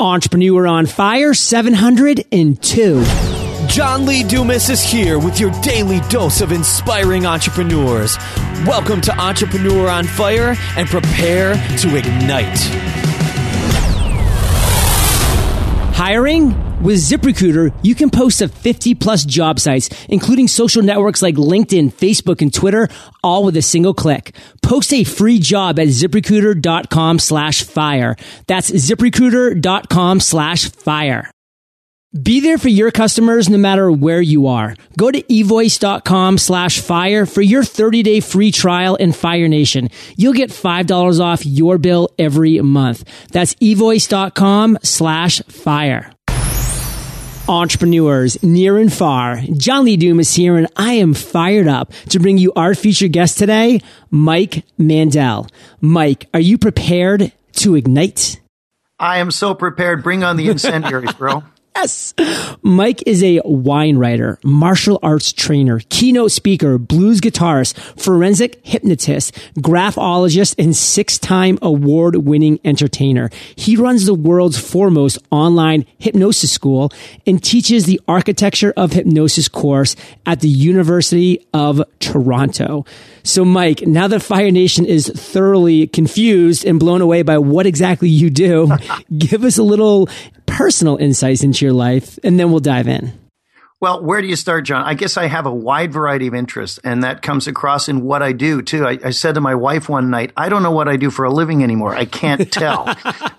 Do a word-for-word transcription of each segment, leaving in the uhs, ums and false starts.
Entrepreneur on Fire seven hundred two. John Lee Dumas is here with your daily dose of inspiring entrepreneurs. Welcome to Entrepreneur on Fire and prepare to ignite. Hiring? With ZipRecruiter, you can post to fifty plus job sites, including social networks like LinkedIn, Facebook, and Twitter, all with a single click. Post a free job at ZipRecruiter.com slash fire. That's ZipRecruiter.com slash fire. Be there for your customers no matter where you are. Go to evoice.com slash fire for your thirty day free trial in Fire Nation. You'll get five dollars off your bill every month. That's evoice.com slash fire. Entrepreneurs near and far, John Lee Dumas here, and I am fired up to bring you our featured guest today, Mike Mandel. Mike, are you prepared to ignite? I am so prepared. Bring on the incendiaries, bro. Yes. Mike is a wine writer, martial arts trainer, keynote speaker, blues guitarist, forensic hypnotist, graphologist, and six-time award-winning entertainer. He runs the world's foremost online hypnosis school and teaches the Architecture of Hypnosis course at the University of Toronto. So, Mike, now that Fire Nation is thoroughly confused and blown away by what exactly you do, give us a little personal insights into your life, and then we'll dive in. Well, where do you start, John? I guess I have a wide variety of interests, and that comes across in what I do, too. I, I said to my wife one night, I don't know what I do for a living anymore. I can't tell.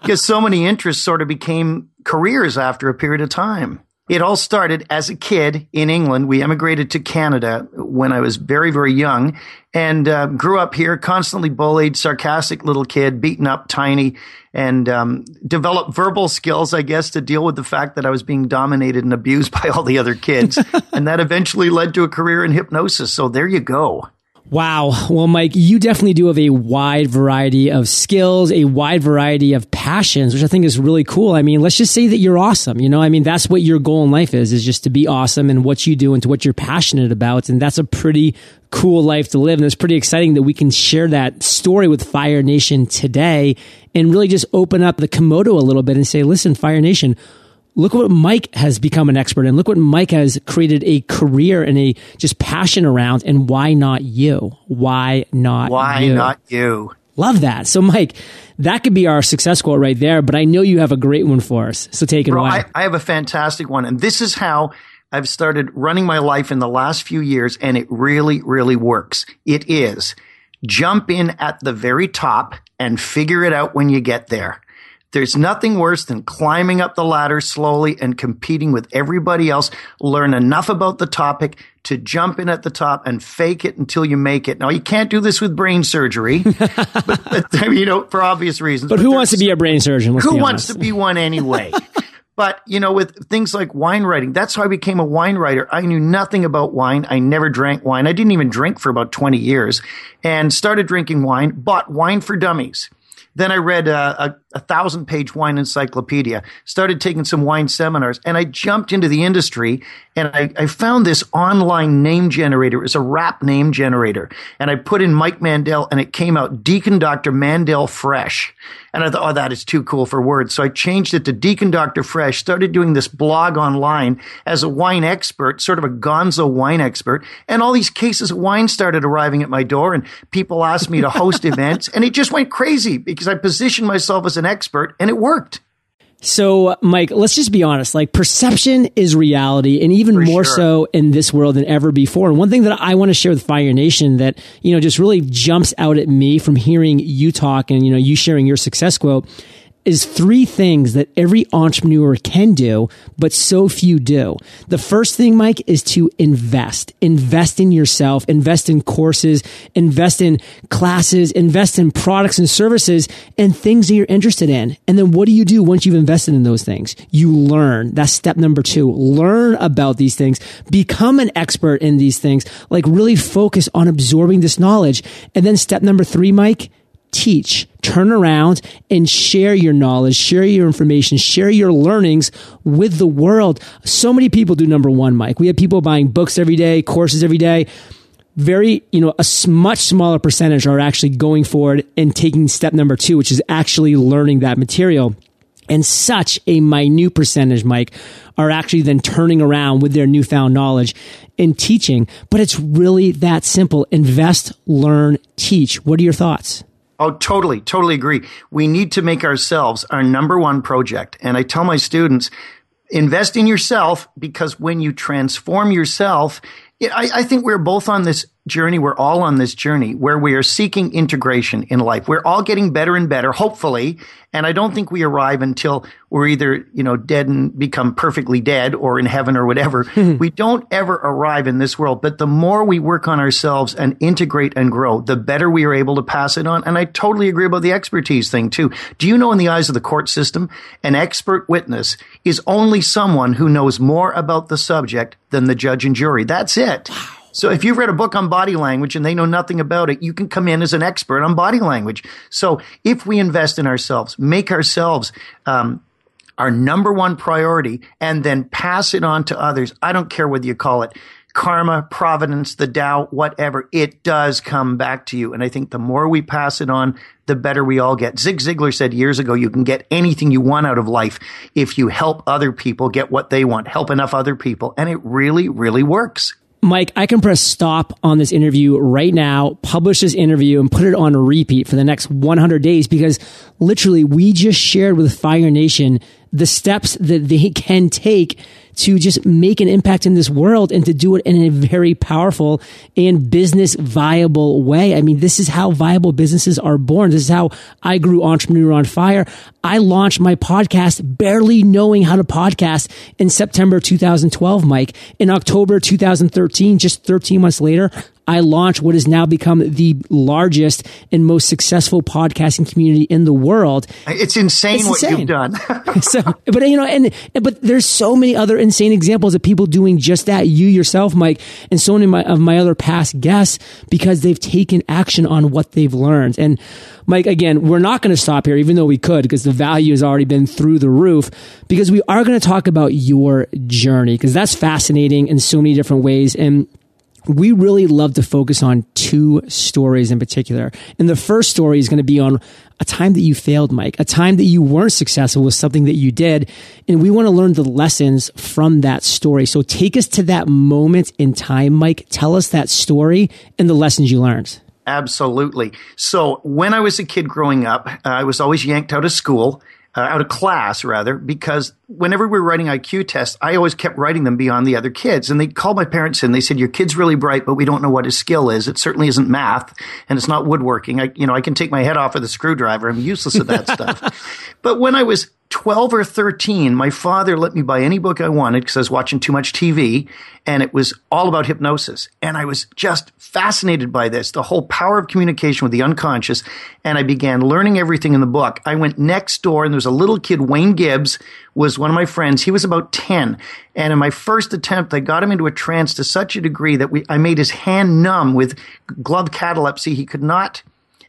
Because so many interests sort of became careers after a period of time. It all started as a kid in England. We emigrated to Canada when I was very, very young and uh, grew up here, constantly bullied, sarcastic little kid, beaten up, tiny, and um, developed verbal skills, I guess, to deal with the fact that I was being dominated and abused by all the other kids. And that eventually led to a career in hypnosis. So there you go. Wow. Well, Mike, you definitely do have a wide variety of skills, a wide variety of passions, which I think is really cool. I mean, let's just say that you're awesome. You know, I mean, that's what your goal in life is, is just to be awesome in what you do and to what you're passionate about. And that's a pretty cool life to live. And it's pretty exciting that we can share that story with Fire Nation today and really just open up the Komodo a little bit and say, listen, Fire Nation, look what Mike has become an expert in. Look what Mike has created a career and a just passion around. And why not you? Why not Why you? not you? Love that. So, Mike, that could be our success quote right there. But I know you have a great one for us. So take it Bro, away. I, I have a fantastic one. And this is how I've started running my life in the last few years. And it really, really works. It is jump in at the very top and figure it out when you get there. There's nothing worse than climbing up the ladder slowly and competing with everybody else. Learn enough about the topic to jump in at the top and fake it until you make it. Now, you can't do this with brain surgery, but, but, you know, for obvious reasons. But, but who wants to be a brain surgeon? Who wants to be one anyway? But, you know, with things like wine writing, that's how I became a wine writer. I knew nothing about wine. I never drank wine. I didn't even drink for about twenty years and started drinking wine, bought Wine for Dummies. Then I read a, a, a thousand-page wine encyclopedia, started taking some wine seminars, and I jumped into the industry, and I, I found this online name generator. It was a rap name generator, and I put in Mike Mandel, and it came out Deacon Doctor Mandel Fresh. And I thought, oh, that is too cool for words. So I changed it to Deacon Doctor Fresh, started doing this blog online as a wine expert, sort of a gonzo wine expert, and all these cases of wine started arriving at my door, and people asked me to host events, and it just went crazy because because I positioned myself as an expert and it worked. So, Mike, let's just be honest, like perception is reality and even For more sure. so in this world than ever before. And one thing that I want to share with Fire Nation that, you know, just really jumps out at me from hearing you talk and, you know, you sharing your success quote is three things that every entrepreneur can do, but so few do. The first thing, Mike, is to invest. Invest in yourself, invest in courses, invest in classes, invest in products and services and things that you're interested in. And then what do you do once you've invested in those things? You learn. That's step number two. Learn about these things. Become an expert in these things. Like really focus on absorbing this knowledge. And then step number three, Mike, teach, turn around and share your knowledge, share your information, share your learnings with the world. So many people do number one, Mike. We have people buying books every day, courses every day. Very, you know, a much smaller percentage are actually going forward and taking step number two, which is actually learning that material. And such a minute percentage, Mike, are actually then turning around with their newfound knowledge and teaching. But it's really that simple. Invest, learn, teach. What are your thoughts? Oh, totally, totally agree. We need to make ourselves our number one project. And I tell my students, invest in yourself, because when you transform yourself, I, I think we're both on this journey. We're all on this journey where we are seeking integration in life. We're all getting better and better, hopefully. And I don't think we arrive until we're either, you know, dead and become perfectly dead or in heaven or whatever. We don't ever arrive in this world. But the more we work on ourselves and integrate and grow, the better we are able to pass it on. And I totally agree about the expertise thing too. Do you know, in the eyes of the court system, an expert witness is only someone who knows more about the subject than the judge and jury. That's it. So if you've read a book on body language and they know nothing about it, you can come in as an expert on body language. So if we invest in ourselves, make ourselves um, our number one priority, and then pass it on to others, I don't care whether you call it karma, providence, the Tao, whatever, it does come back to you. And I think the more we pass it on, the better we all get. Zig Ziglar said years ago, you can get anything you want out of life if you help other people get what they want. Help enough other people. And it really, really works. Mike, I can press stop on this interview right now, publish this interview, and put it on repeat for the next one hundred days, because literally we just shared with Fire Nation the steps that they can take to just make an impact in this world and to do it in a very powerful and business viable way. I mean, this is how viable businesses are born. This is how I grew Entrepreneur on Fire. I launched my podcast barely knowing how to podcast in September two thousand twelve, Mike. In October two thousand thirteen, just thirteen months later, I launched what has now become the largest and most successful podcasting community in the world. It's insane, it's insane. What you've done. so, but you know, and but there's so many other insane examples of people doing just that. You yourself, Mike, and so many of my, of my other past guests, because they've taken action on what they've learned. And Mike, again, we're not going to stop here, even though we could, because the value has already been through the roof, because we are going to talk about your journey, because that's fascinating in so many different ways. And we really love to focus on two stories in particular. And the first story is going to be on a time that you failed, Mike, a time that you weren't successful with something that you did. And we want to learn the lessons from that story. So take us to that moment in time, Mike. Tell us that story and the lessons you learned. Absolutely. So when I was a kid growing up, uh, I was always yanked out of school. Uh, out of class, rather, because whenever we were writing I Q tests, I always kept writing them beyond the other kids. And they called my parents in. They said, your kid's really bright, but we don't know what his skill is. It certainly isn't math, and it's not woodworking. I, you know, I can take my head off with a screwdriver. I'm useless at that stuff. But when I was twelve or thirteen, my father let me buy any book I wanted because I was watching too much T V, and it was all about hypnosis. And I was just fascinated by this, the whole power of communication with the unconscious. And I began learning everything in the book. I went next door, and there was a little kid, Wayne Gibbs, was one of my friends. He was about ten. And in my first attempt, I got him into a trance to such a degree that we, I made his hand numb with glove catalepsy. He could not,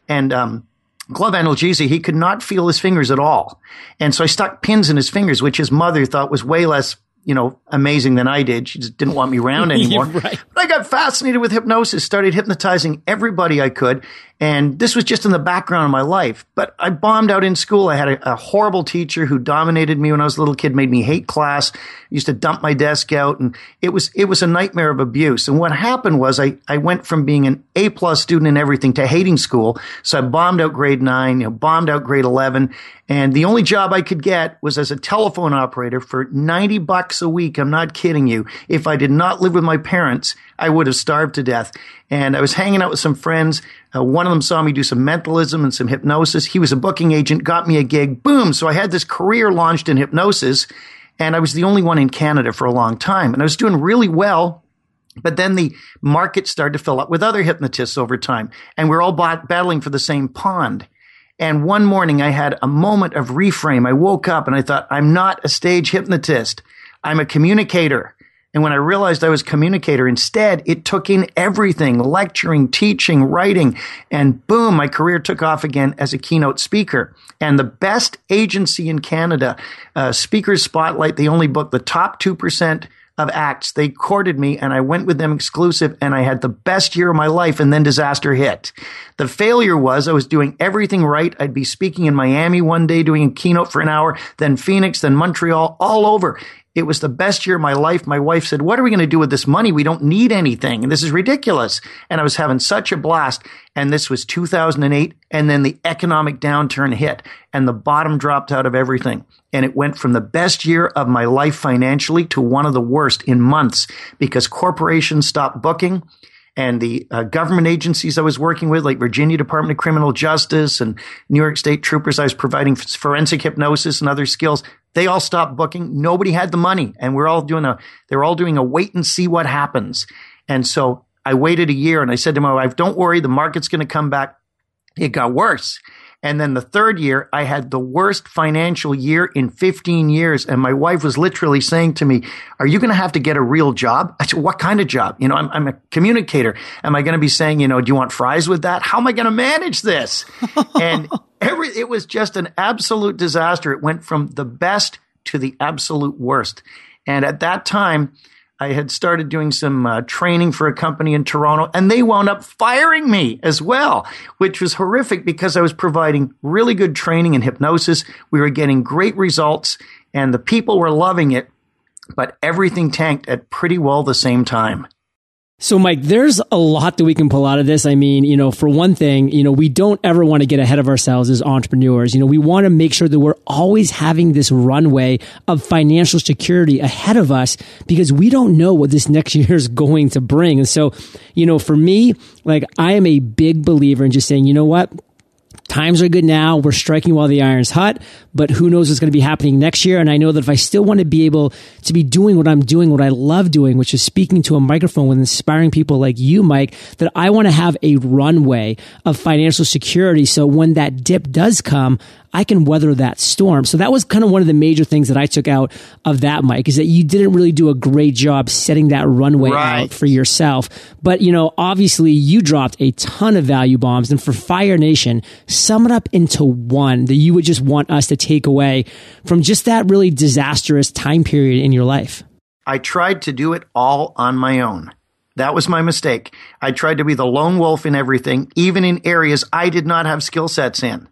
and, um, glove analgesia, he could not feel his fingers at all. And so I stuck pins in his fingers, which his mother thought was way less, you know, amazing than I did. She just didn't want me around anymore. Right. But I got fascinated with hypnosis, started hypnotizing everybody I could. And this was just in the background of my life. But I bombed out in school. I had a, a horrible teacher who dominated me when I was a little kid, made me hate class, I used to dump my desk out. And it was it was a nightmare of abuse. And what happened was I, I went from being an A-plus student in everything to hating school. So I bombed out grade nine, you know, bombed out grade eleven. And the only job I could get was as a telephone operator for ninety bucks a week. I'm not kidding you. If I did not live with my parents, I would have starved to death. And I was hanging out with some friends. Uh, one of them saw me do some mentalism and some hypnosis. He was a booking agent, got me a gig. Boom. So I had this career launched in hypnosis, and I was the only one in Canada for a long time. And I was doing really well. But then the market started to fill up with other hypnotists over time. And we're all bought, battling for the same pond. And one morning I had a moment of reframe. I woke up and I thought, I'm not a stage hypnotist. I'm a communicator. And when I realized I was a communicator, instead, it took in everything, lecturing, teaching, writing, and boom, my career took off again as a keynote speaker. And the best agency in Canada, uh, Speakers Spotlight, they only book the top two percent of acts. They courted me and I went with them exclusive and I had the best year of my life, and then disaster hit. The failure was I was doing everything right. I'd be speaking in Miami one day, doing a keynote for an hour, then Phoenix, then Montreal, all over. It was the best year of my life. My wife said, what are we going to do with this money? We don't need anything. And this is ridiculous. And I was having such a blast. And this was two thousand eight. And then the economic downturn hit and the bottom dropped out of everything. And it went from the best year of my life financially to one of the worst in months, because corporations stopped booking. And the uh, government agencies I was working with, like Virginia Department of Criminal Justice and New York State Troopers, I was providing forensic hypnosis and other skills. They all stopped booking. Nobody had the money. And we're all doing a, they're all doing a wait and see what happens. And so I waited a year and I said to my wife, don't worry, the market's going to come back. It got worse. And then the third year, I had the worst financial year in fifteen years. And my wife was literally saying to me, are you going to have to get a real job? I said, what kind of job? You know, I'm, I'm a communicator. Am I going to be saying, you know, do you want fries with that? How am I going to manage this? And every, it was just an absolute disaster. It went from the best to the absolute worst. And at that time, I had started doing some uh, training for a company in Toronto, and they wound up firing me as well, which was horrific because I was providing really good training in hypnosis. We were getting great results and the people were loving it, but everything tanked at pretty well the same time. So, Mike, there's a lot that we can pull out of this. I mean, you know, for one thing, you know, we don't ever want to get ahead of ourselves as entrepreneurs. You know, we want to make sure that we're always having this runway of financial security ahead of us, because we don't know what this next year is going to bring. And so, you know, for me, like, I am a big believer in just saying, you know what? Times are good now. We're striking while the iron's hot, but who knows what's going to be happening next year. And I know that if I still want to be able to be doing what I'm doing, what I love doing, which is speaking to a microphone with inspiring people like you, Mike, that I want to have a runway of financial security. So when that dip does come, I can weather that storm. So that was kind of one of the major things that I took out of that, Mike, is that you didn't really do a great job setting that runway right out for yourself. But, you know, obviously you dropped a ton of value bombs. And for Fire Nation, sum it up into one that you would just want us to take away from just that really disastrous time period in your life. I tried to do it all on my own. That was my mistake. I tried to be the lone wolf in everything, even in areas I did not have skill sets in.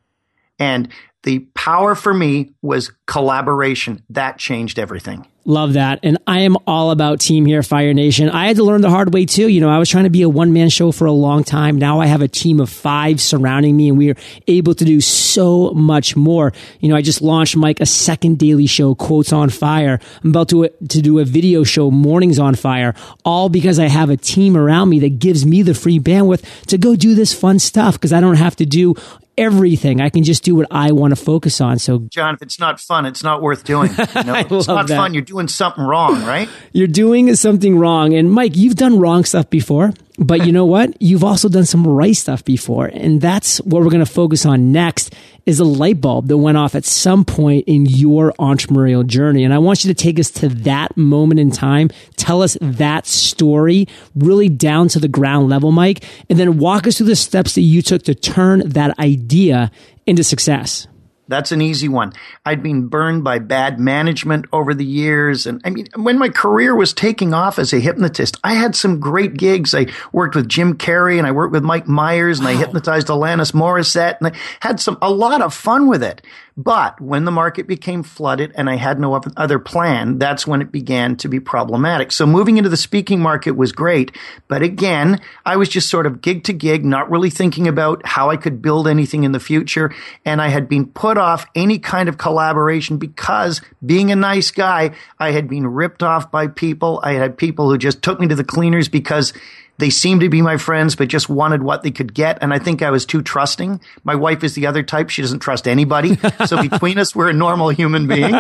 And the power for me was collaboration. That changed everything. Love that. And I am all about team here, Fire Nation. I had to learn the hard way too. You know, I was trying to be a one-man show for a long time. Now I have a team of five surrounding me and we are able to do so much more. You know, I just launched, Mike, a second daily show, Quotes on Fire. I'm about to, to do a video show, Mornings on Fire, all because I have a team around me that gives me the free bandwidth to go do this fun stuff, because I don't have to do everything. I can just do what I want to focus on. So, John, if it's not fun, it's not worth doing. You know? If it's not that. fun, you're doing something wrong, right? You're doing something wrong. And Mike, you've done wrong stuff before, but you know what? You've also done some right stuff before. And that's what we're going to focus on next, is a light bulb that went off at some point in your entrepreneurial journey. And I want you to take us to that moment in time. Tell us that story really down to the ground level, Mike, and then walk us through the steps that you took to turn that idea into success. That's an easy one. I'd been burned by bad management over the years. And I mean, when my career was taking off as a hypnotist, I had some great gigs. I worked with Jim Carrey and I worked with Mike Myers and wow. I hypnotized Alanis Morissette and I had some, a lot of fun with it. But when the market became flooded and I had no other plan, that's when it began to be problematic. So moving into the speaking market was great. But again, I was just sort of gig to gig, not really thinking about how I could build anything in the future. And I had been put off any kind of collaboration because, being a nice guy, I had been ripped off by people. I had people who just took me to the cleaners because they seemed to be my friends, but just wanted what they could get. And I think I was too trusting. My wife is the other type. She doesn't trust anybody. So between us, we're a normal human being.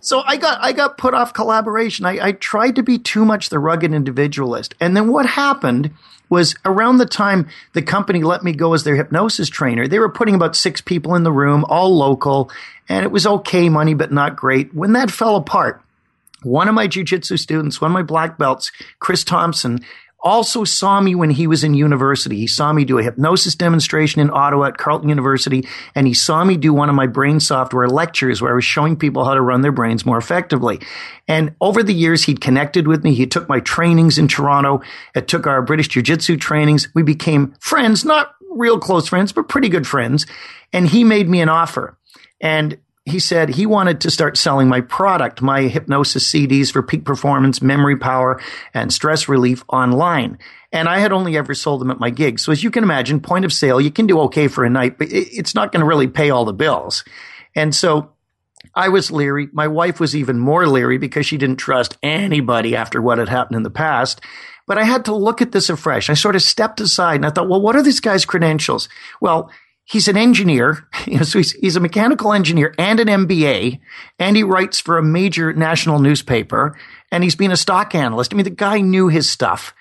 So I got I got put off collaboration. I, I tried to be too much the rugged individualist. And then what happened was, around the time the company let me go as their hypnosis trainer, they were putting about six people in the room, all local. And it was okay money, but not great. When that fell apart, one of my jiu-jitsu students, one of my black belts, Chris Thompson, also saw me when he was in university. He saw me do a hypnosis demonstration in Ottawa at Carleton University, and he saw me do one of my brain software lectures where I was showing people how to run their brains more effectively. And over the years, he'd connected with me. He took my trainings in Toronto. It took our British jiu-jitsu trainings. We became friends, not real close friends, but pretty good friends. And he made me an offer. And he said he wanted to start selling my product, my hypnosis C Ds for peak performance, memory power, and stress relief online. And I had only ever sold them at my gigs. So as you can imagine, point of sale, you can do okay for a night, but it's not going to really pay all the bills. And so I was leery. My wife was even more leery because she didn't trust anybody after what had happened in the past. But I had to look at this afresh. I sort of stepped aside and I thought, well, what are this guy's credentials? Well, he's an engineer, you know, so he's, he's a mechanical engineer and an M B A, and he writes for a major national newspaper, and he's been a stock analyst. I mean, the guy knew his stuff,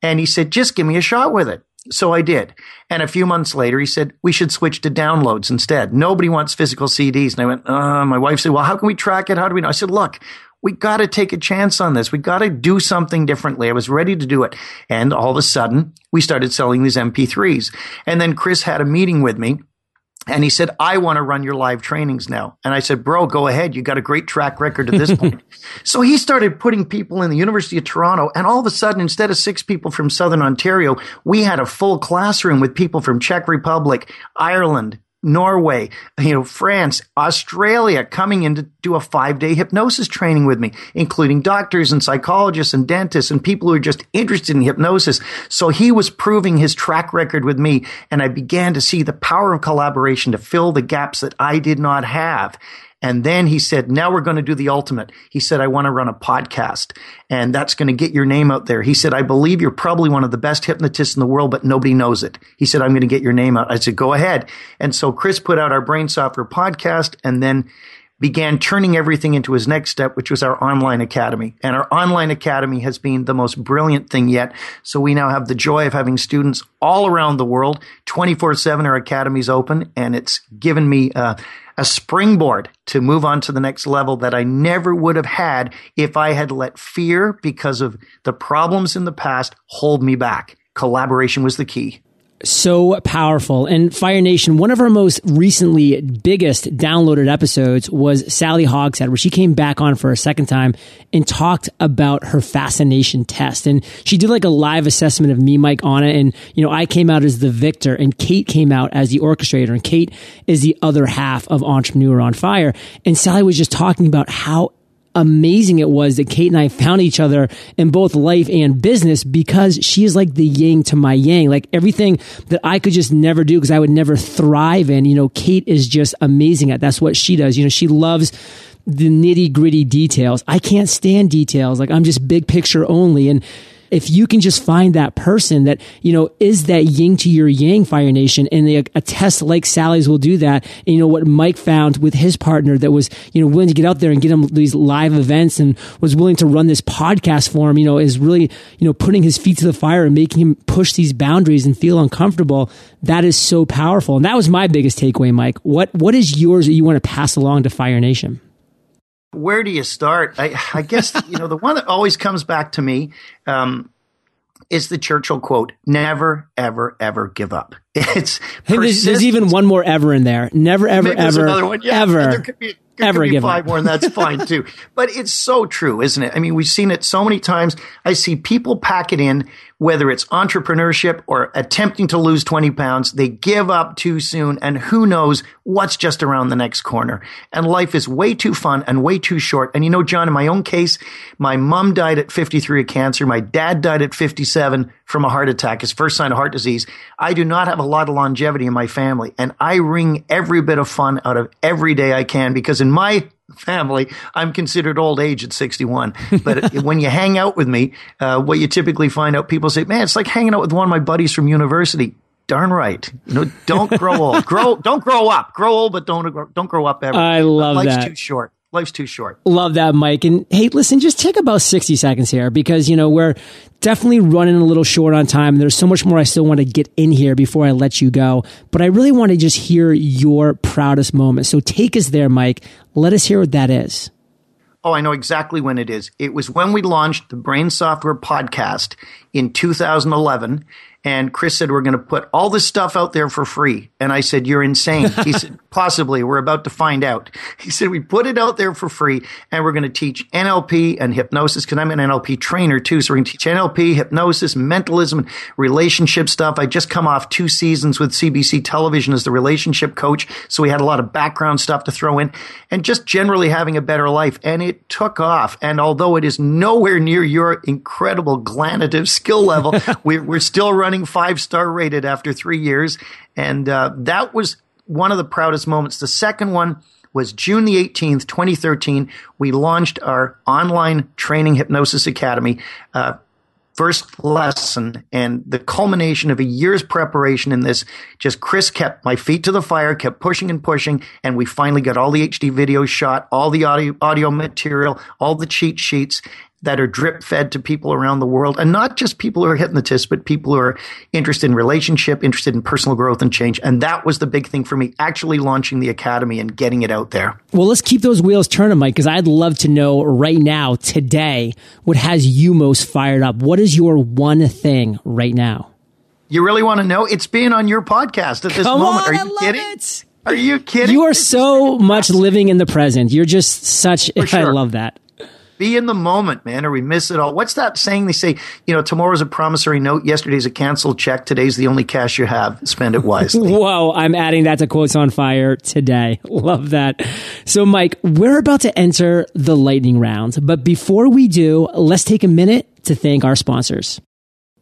and he said, just give me a shot with it. So I did. And a few months later, he said, we should switch to downloads instead. Nobody wants physical C Ds. And I went, uh, my wife said, well, how can we track it? How do we know? I said, look, we got to take a chance on this. We got to do something differently. I was ready to do it. And all of a sudden, we started selling these M P threes. And then Chris had a meeting with me. And he said, I want to run your live trainings now. And I said, bro, go ahead. You got a great track record at this point. So he started putting people in the University of Toronto. And all of a sudden, instead of six people from Southern Ontario, we had a full classroom with people from Czech Republic, Ireland, Norway, you know, France, Australia coming in to do a five-day hypnosis training with me, including doctors and psychologists and dentists and people who are just interested in hypnosis. So he was proving his track record with me, and I began to see the power of collaboration to fill the gaps that I did not have. And then he said, now we're going to do the ultimate. He said, I want to run a podcast, and that's going to get your name out there. He said, I believe you're probably one of the best hypnotists in the world, but nobody knows it. He said, I'm going to get your name out. I said, go ahead. And so Chris put out our Brain Software podcast and then began turning everything into his next step, which was our online academy. And our online academy has been the most brilliant thing yet. So we now have the joy of having students all around the world. twenty-four seven, our academy's open, and it's given me uh, a springboard to move on to the next level that I never would have had if I had let fear, because of the problems in the past, hold me back. Collaboration was the key. So powerful. And Fire Nation, one of our most recently biggest downloaded episodes was Sally Hogshead, where she came back on for a second time and talked about her fascination test. And she did like a live assessment of me, Mike, on it. And, you know, I came out as the victor and Kate came out as the orchestrator, and Kate is the other half of Entrepreneur on Fire. And Sally was just talking about how amazing it was that Kate and I found each other in both life and business, because she is like the yin to my yang. Like everything that I could just never do because I would never thrive in, you know, Kate is just amazing at. That's what she does. You know, she loves the nitty gritty details. I can't stand details. Like I'm just big picture only. And if you can just find that person that, you know, is that yin to your yang, Fire Nation, and they, a test like Sally's will do that. And, you know, what Mike found with his partner that was, you know, willing to get out there and get him these live events and was willing to run this podcast for him, you know, is really, you know, putting his feet to the fire and making him push these boundaries and feel uncomfortable. That is so powerful. And that was my biggest takeaway, Mike. What, what is yours that you want to pass along to Fire Nation? Where do you start? I, I guess, you know, the one that always comes back to me um, is the Churchill quote, never, ever, ever give up. It's hey, there's, there's even one more ever in there. Never, ever, Maybe ever, another one. Yeah, ever, there could be, there ever could be give five up. More, and that's fine too. But it's so true, isn't it? I mean, we've seen it so many times. I see people pack it in, whether it's entrepreneurship or attempting to lose twenty pounds, they give up too soon, and who knows what's just around the next corner. And life is way too fun and way too short. And you know, John, in my own case, my mom died at fifty-three of cancer. My dad died at fifty-seven from a heart attack, his first sign of heart disease. I do not have a lot of longevity in my family, and I wring every bit of fun out of every day I can, because in my family, I'm considered old age at sixty-one. But when you hang out with me, uh, what you typically find out, people say, man, it's like hanging out with one of my buddies from university. Darn right. You know, don't grow old. Grow, don't grow up. Grow old, but don't grow, don't grow up ever. I love Life's that. Life's too short. Life's too short. Love that, Mike. And hey, listen, just take about sixty seconds here, because, you know, we're definitely running a little short on time. There's so much more I still want to get in here before I let you go, but I really want to just hear your proudest moment. So take us there, Mike. Let us hear what that is. Oh, I know exactly when it is. It was when we launched the Brain Software podcast in two thousand eleven. And Chris said, we're going to put all this stuff out there for free. And I said, you're insane. He said, possibly. We're about to find out. He said, we put it out there for free and we're going to teach N L P and hypnosis, because I'm an N L P trainer too. So we're going to teach N L P, hypnosis, mentalism, relationship stuff. I just come off two seasons with C B C Television as the relationship coach. So we had a lot of background stuff to throw in and just generally having a better life. And it took off. And although it is nowhere near your incredible glanative skill level, we're, we're still running five-star rated after three years. And uh, that was one of the proudest moments. The second one was June the eighteenth, twenty thirteen. We launched our online training hypnosis academy, uh, first lesson, and the culmination of a year's preparation in this. Just Chris kept my feet to the fire, kept pushing and pushing, and we finally got all the H D videos shot, all the audio, audio material, all the cheat sheets that are drip fed to people around the world, and not just people who are hypnotists, but people who are interested in relationship, interested in personal growth and change. And that was the big thing for me, actually launching the academy and getting it out there. Well, let's keep those wheels turning, Mike, because I'd love to know right now, today, what has you most fired up? What is your one thing right now? You really want to know? It's being on your podcast at this Come moment. On, are you I love kidding? It. Are you kidding? You are it's so much fast. Living in the present. You're just such, for sure. I love that. Be in the moment, man, or we miss it all. What's that saying? They say, you know, tomorrow's a promissory note, yesterday's a canceled check, today's the only cash you have. Spend it wisely. Whoa, I'm adding that to Quotes on Fire today. Love that. So, Mike, we're about to enter the lightning round. But before we do, let's take a minute to thank our sponsors.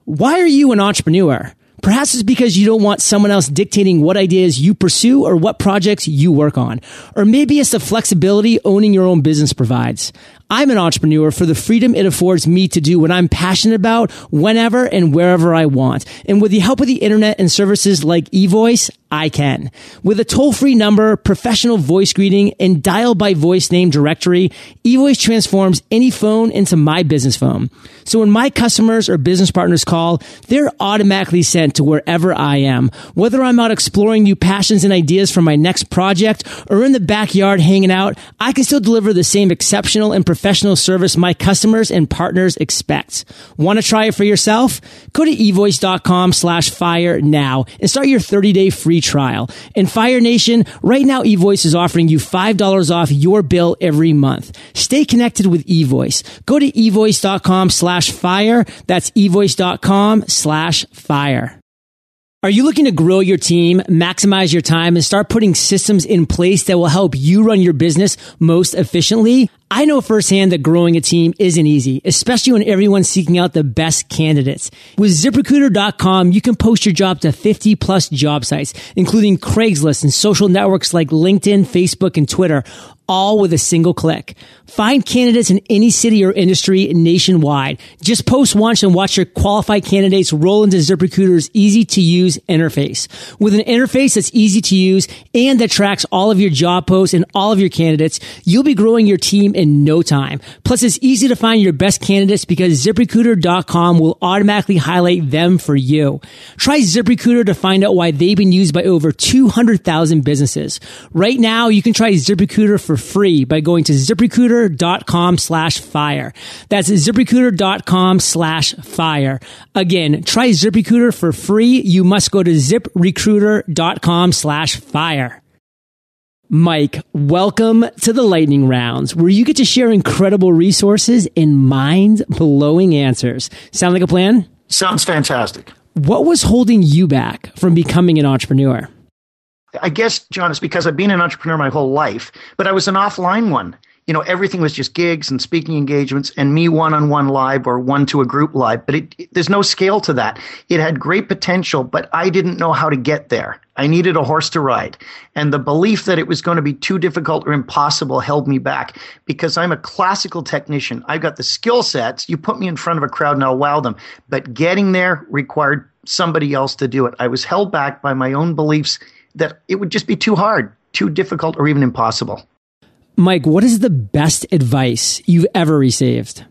Why are you an entrepreneur? Perhaps it's because you don't want someone else dictating what ideas you pursue or what projects you work on. Or maybe it's the flexibility owning your own business provides. I'm an entrepreneur for the freedom it affords me to do what I'm passionate about whenever and wherever I want. And with the help of the internet and services like evoice, I can. With a toll-free number, professional voice greeting, and dial-by-voice name directory, evoice transforms any phone into my business phone. So when my customers or business partners call, they're automatically sent to wherever I am. Whether I'm out exploring new passions and ideas for my next project or in the backyard hanging out, I can still deliver the same exceptional and professional service my customers and partners expect. Want to try it for yourself? Go to evoice.com slash fire now and start your thirty-day free trial. And Fire Nation, right now eVoice is offering you five dollars off your bill every month. Stay connected with eVoice. Go to evoice.com slash fire. That's evoice.com slash fire. Are you looking to grow your team, maximize your time, and start putting systems in place that will help you run your business most efficiently? I know firsthand that growing a team isn't easy, especially when everyone's seeking out the best candidates. With ZipRecruiter dot com, you can post your job to fifty plus job sites, including Craigslist and social networks like LinkedIn, Facebook, and Twitter, all with a single click. Find candidates in any city or industry nationwide. Just post once and watch your qualified candidates roll into ZipRecruiter's easy-to-use interface. With an interface that's easy to use and that tracks all of your job posts and all of your candidates, you'll be growing your team in no time. Plus, it's easy to find your best candidates because ZipRecruiter dot com will automatically highlight them for you. Try ZipRecruiter to find out why they've been used by over two hundred thousand businesses. Right now, you can try ZipRecruiter for free by going to ZipRecruiter.com slash fire. That's ZipRecruiter.com slash fire. Again, try ZipRecruiter for free. You must go to ZipRecruiter.com slash fire. Mike, welcome to the lightning rounds, where you get to share incredible resources and mind-blowing answers. Sound like a plan? Sounds fantastic. What was holding you back from becoming an entrepreneur? I guess, John, it's because I've been an entrepreneur my whole life, but I was an offline one. You know, everything was just gigs and speaking engagements and me one-on-one live or one to a group live. But it, it, there's no scale to that. It had great potential, but I didn't know how to get there. I needed a horse to ride. And the belief that it was going to be too difficult or impossible held me back, because I'm a classical technician. I've got the skill sets. You put me in front of a crowd and I'll wow them. But getting there required somebody else to do it. I was held back by my own beliefs that it would just be too hard, too difficult, or even impossible. Mike, what is the best advice you've ever received?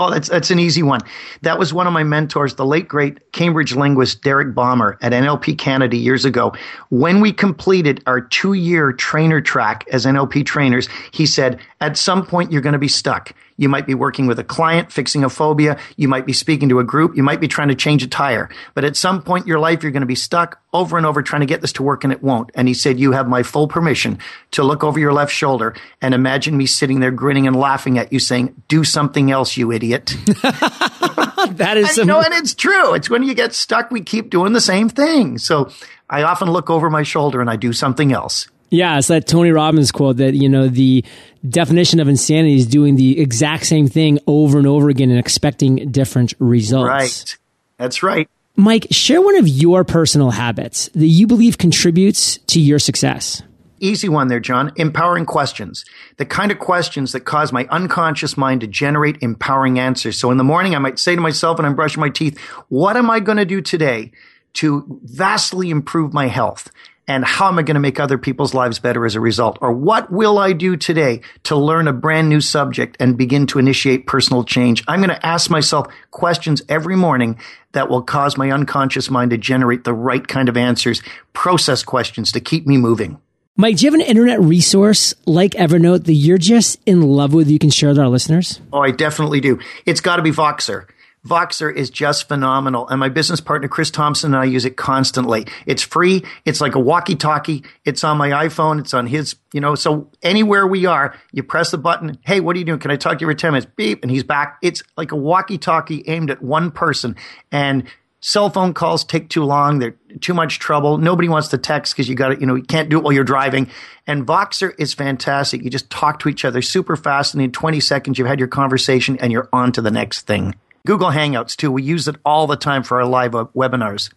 Oh, that's that's an easy one. That was one of my mentors, the late great Cambridge linguist Derek Bommer at N L P Canada years ago. When we completed our two-year trainer track as N L P trainers, he said, at some point you're going to be stuck. You might be working with a client, fixing a phobia. You might be speaking to a group. You might be trying to change a tire. But at some point in your life, you're going to be stuck over and over trying to get this to work, and it won't. And he said, you have my full permission to look over your left shoulder and imagine me sitting there grinning and laughing at you saying, do something else, you idiot. That is, and, some... you know, and it's true. It's when you get stuck, we keep doing the same thing. So I often look over my shoulder and I do something else. Yeah, it's that Tony Robbins quote that, you know, the definition of insanity is doing the exact same thing over and over again and expecting different results. Right. That's right. Mike, share one of your personal habits that you believe contributes to your success. Easy one there, John. Empowering questions. The kind of questions that cause my unconscious mind to generate empowering answers. So in the morning, I might say to myself when I'm brushing my teeth, what am I going to do today to vastly improve my health? And how am I going to make other people's lives better as a result? Or what will I do today to learn a brand new subject and begin to initiate personal change? I'm going to ask myself questions every morning that will cause my unconscious mind to generate the right kind of answers, process questions to keep me moving. Mike, do you have an internet resource like Evernote that you're just in love with you can share with our listeners? Oh, I definitely do. It's got to be Voxer. Voxer is just phenomenal. And my business partner, Chris Thompson, and I use it constantly. It's free. It's like a walkie-talkie. It's on my iPhone. It's on his, you know, so anywhere we are, you press the button. Hey, what are you doing? Can I talk to you for ten minutes? Beep. And he's back. It's like a walkie-talkie aimed at one person. And cell phone calls take too long. They're too much trouble. Nobody wants to text because you got it. You know, you can't do it while you're driving. And Voxer is fantastic. You just talk to each other super fast. And in twenty seconds, you've had your conversation and you're on to the next thing. Google Hangouts too. We use it all the time for our live webinars.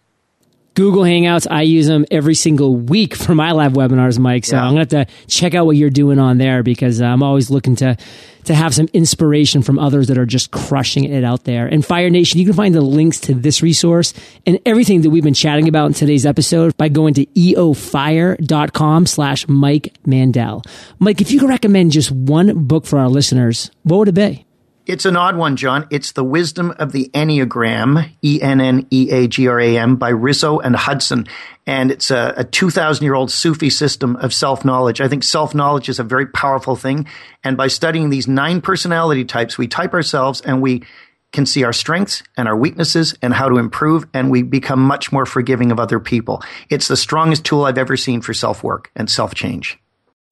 Google Hangouts. I use them every single week for my live webinars, Mike. So yeah. I'm going to have to check out what you're doing on there because I'm always looking to, to have some inspiration from others that are just crushing it out there. And Fire Nation, you can find the links to this resource and everything that we've been chatting about in today's episode by going to eofire.com slash Mike Mandel. Mike, if you could recommend just one book for our listeners, what would it be? It's an odd one, John. It's The Wisdom of the Enneagram, E N N E A G R A M, by Rizzo and Hudson. And it's a, a two thousand year old Sufi system of self-knowledge. I think self-knowledge is a very powerful thing. And by studying these nine personality types, we type ourselves and we can see our strengths and our weaknesses and how to improve. And we become much more forgiving of other people. It's the strongest tool I've ever seen for self-work and self-change.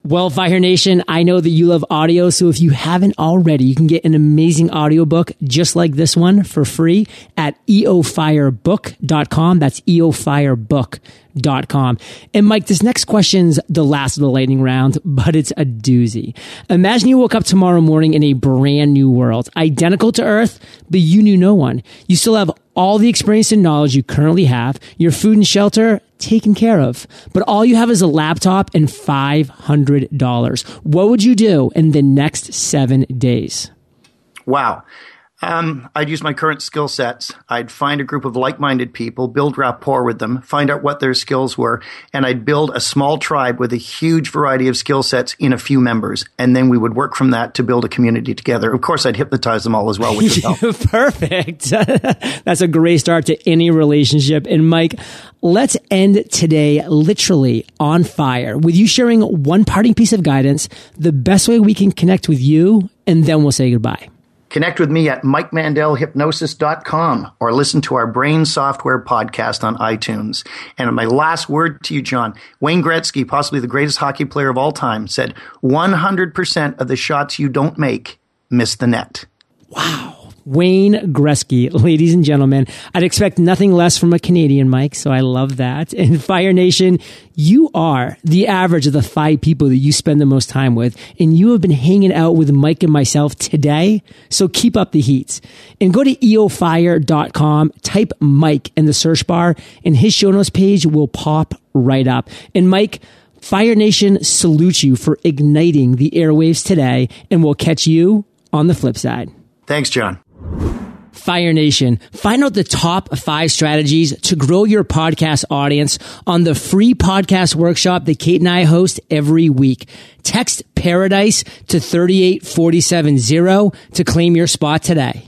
Well, Fire Nation, I know that you love audio, so if you haven't already, you can get an amazing audiobook just like this one for free at e o fire book dot com. That's e o fire book dot com. And Mike, this next question's the last of the lightning round, but it's a doozy. Imagine you woke up tomorrow morning in a brand new world, identical to Earth, but you knew no one. You still have all the experience and knowledge you currently have, your food and shelter taken care of, but all you have is a laptop and five hundred dollars. What would you do in the next seven days? Wow. Um, I'd use my current skill sets. I'd find a group of like-minded people, build rapport with them, find out what their skills were, and I'd build a small tribe with a huge variety of skill sets in a few members. And then we would work from that to build a community together. Of course, I'd hypnotize them all as well, which would help. Perfect. That's a great start to any relationship. And Mike, let's end today literally on fire with you sharing one parting piece of guidance, the best way we can connect with you, and then we'll say goodbye. Connect with me at Mike Mandel Hypnosis dot com or listen to our Brain Software podcast on iTunes. And my last word to you, John, Wayne Gretzky, possibly the greatest hockey player of all time, said one hundred percent of the shots you don't make miss the net. Wow. Wayne Gretzky, ladies and gentlemen, I'd expect nothing less from a Canadian, Mike, so I love that. And Fire Nation, you are the average of the five people that you spend the most time with, and you have been hanging out with Mike and myself today, so keep up the heat. And go to e o fire dot com, type Mike in the search bar, and his show notes page will pop right up. And Mike, Fire Nation salutes you for igniting the airwaves today, and we'll catch you on the flip side. Thanks, John. Fire Nation. Find out the top five strategies to grow your podcast audience on the free podcast workshop that Kate and I host every week. Text Paradise to three eight four seven zero to claim your spot today.